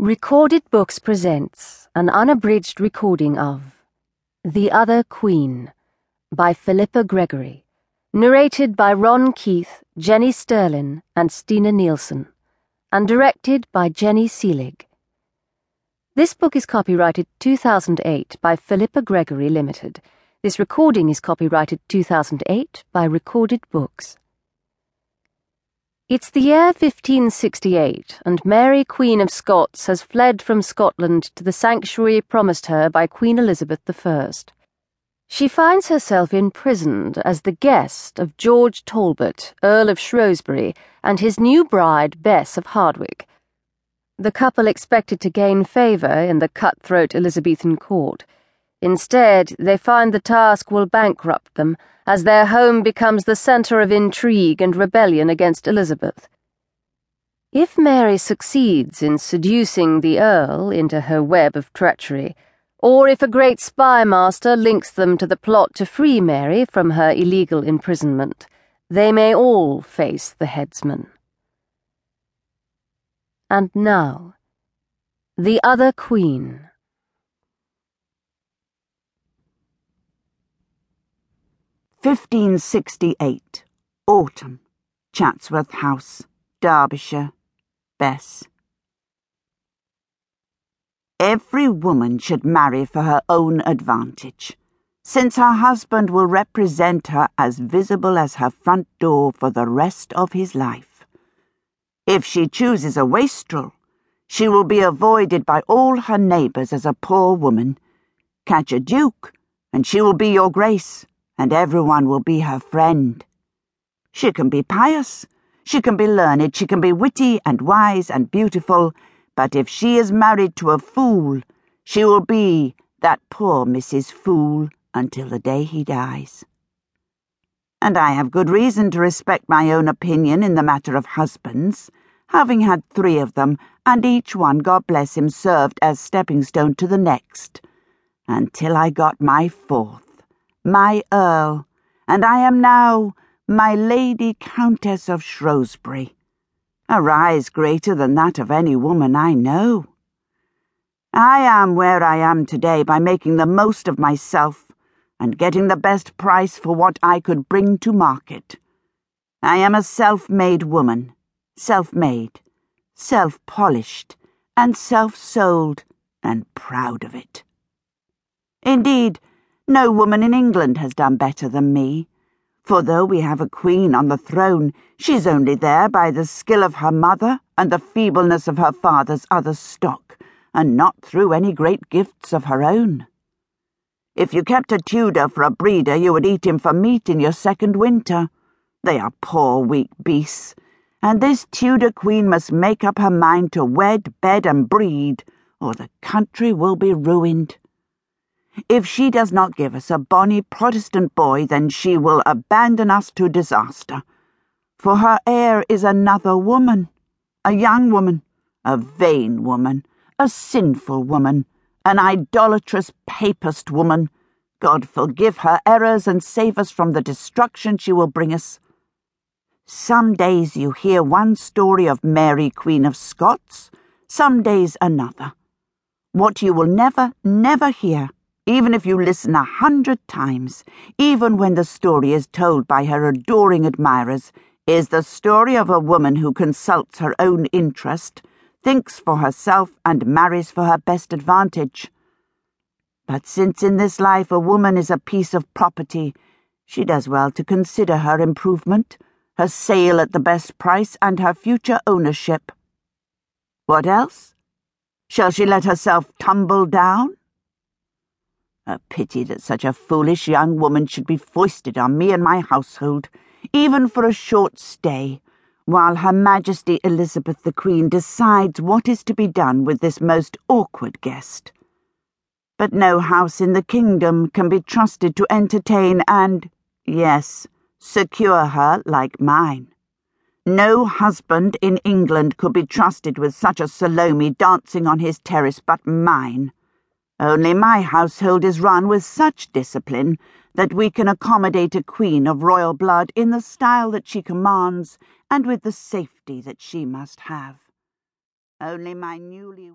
Recorded Books presents an unabridged recording of The Other Queen by Philippa Gregory, narrated by Ron Keith, Jenny Sterling, and Stina Nielsen, and directed by Jenny Seelig. This book is copyrighted 2008 by Philippa Gregory Limited. This recording is copyrighted 2008 by Recorded Books. It's the year 1568, and Mary, Queen of Scots, has fled from Scotland to the sanctuary promised her by Queen Elizabeth I. She finds herself imprisoned as the guest of George Talbot, Earl of Shrewsbury, and his new bride, Bess of Hardwick. The couple expected to gain favour in the cutthroat Elizabethan court. Instead, they find the task will bankrupt them, as their home becomes the centre of intrigue and rebellion against Elizabeth. If Mary succeeds in seducing the Earl into her web of treachery, or if a great spymaster links them to the plot to free Mary from her illegal imprisonment, they may all face the headsman. And now, The Other Queen. "1568, autumn, Chatsworth House, Derbyshire, Bess. Every woman should marry for her own advantage, since her husband will represent her as visible as her front door for the rest of his life. If she chooses a wastrel, she will be avoided by all her neighbours as a poor woman. Catch a duke, and she will be your grace, and everyone will be her friend. She can be pious, she can be learned, she can be witty and wise and beautiful, but if she is married to a fool, she will be that poor Mrs. Fool until the day he dies. And I have good reason to respect my own opinion in the matter of husbands, having had 3 of them, and each one, God bless him, served as stepping stone to the next, until I got my 4th. My Earl, and I am now my Lady Countess of Shrewsbury, a rise greater than that of any woman I know. I am where I am today by making the most of myself and getting the best price for what I could bring to market. I am a self-made woman, self-made, self-polished, and self-sold, and proud of it. Indeed, no woman in England has done better than me, for though we have a queen on the throne, she's only there by the skill of her mother and the feebleness of her father's other stock, and not through any great gifts of her own. If you kept a Tudor for a breeder, you would eat him for meat in your 2nd winter. They are poor, weak beasts, and this Tudor queen must make up her mind to wed, bed, and breed, or the country will be ruined. If she does not give us a bonny Protestant boy, then she will abandon us to disaster, for her heir is another woman, a young woman, a vain woman, a sinful woman, an idolatrous papist woman. God forgive her errors and save us from the destruction she will bring us. Some days you hear one story of Mary, Queen of Scots, some days another. What you will never, never hear, even if you listen 100 times, even when the story is told by her adoring admirers, is the story of a woman who consults her own interest, thinks for herself, and marries for her best advantage. But since in this life a woman is a piece of property, she does well to consider her improvement, her sale at the best price, and her future ownership. What else? Shall she let herself tumble down? A pity that such a foolish young woman should be foisted on me and my household, even for a short stay, while Her Majesty Elizabeth the Queen decides what is to be done with this most awkward guest. But no house in the kingdom can be trusted to entertain and, yes, secure her like mine. No husband in England could be trusted with such a Salome dancing on his terrace but mine. Only my household is run with such discipline that we can accommodate a queen of royal blood in the style that she commands and with the safety that she must have. Only my newly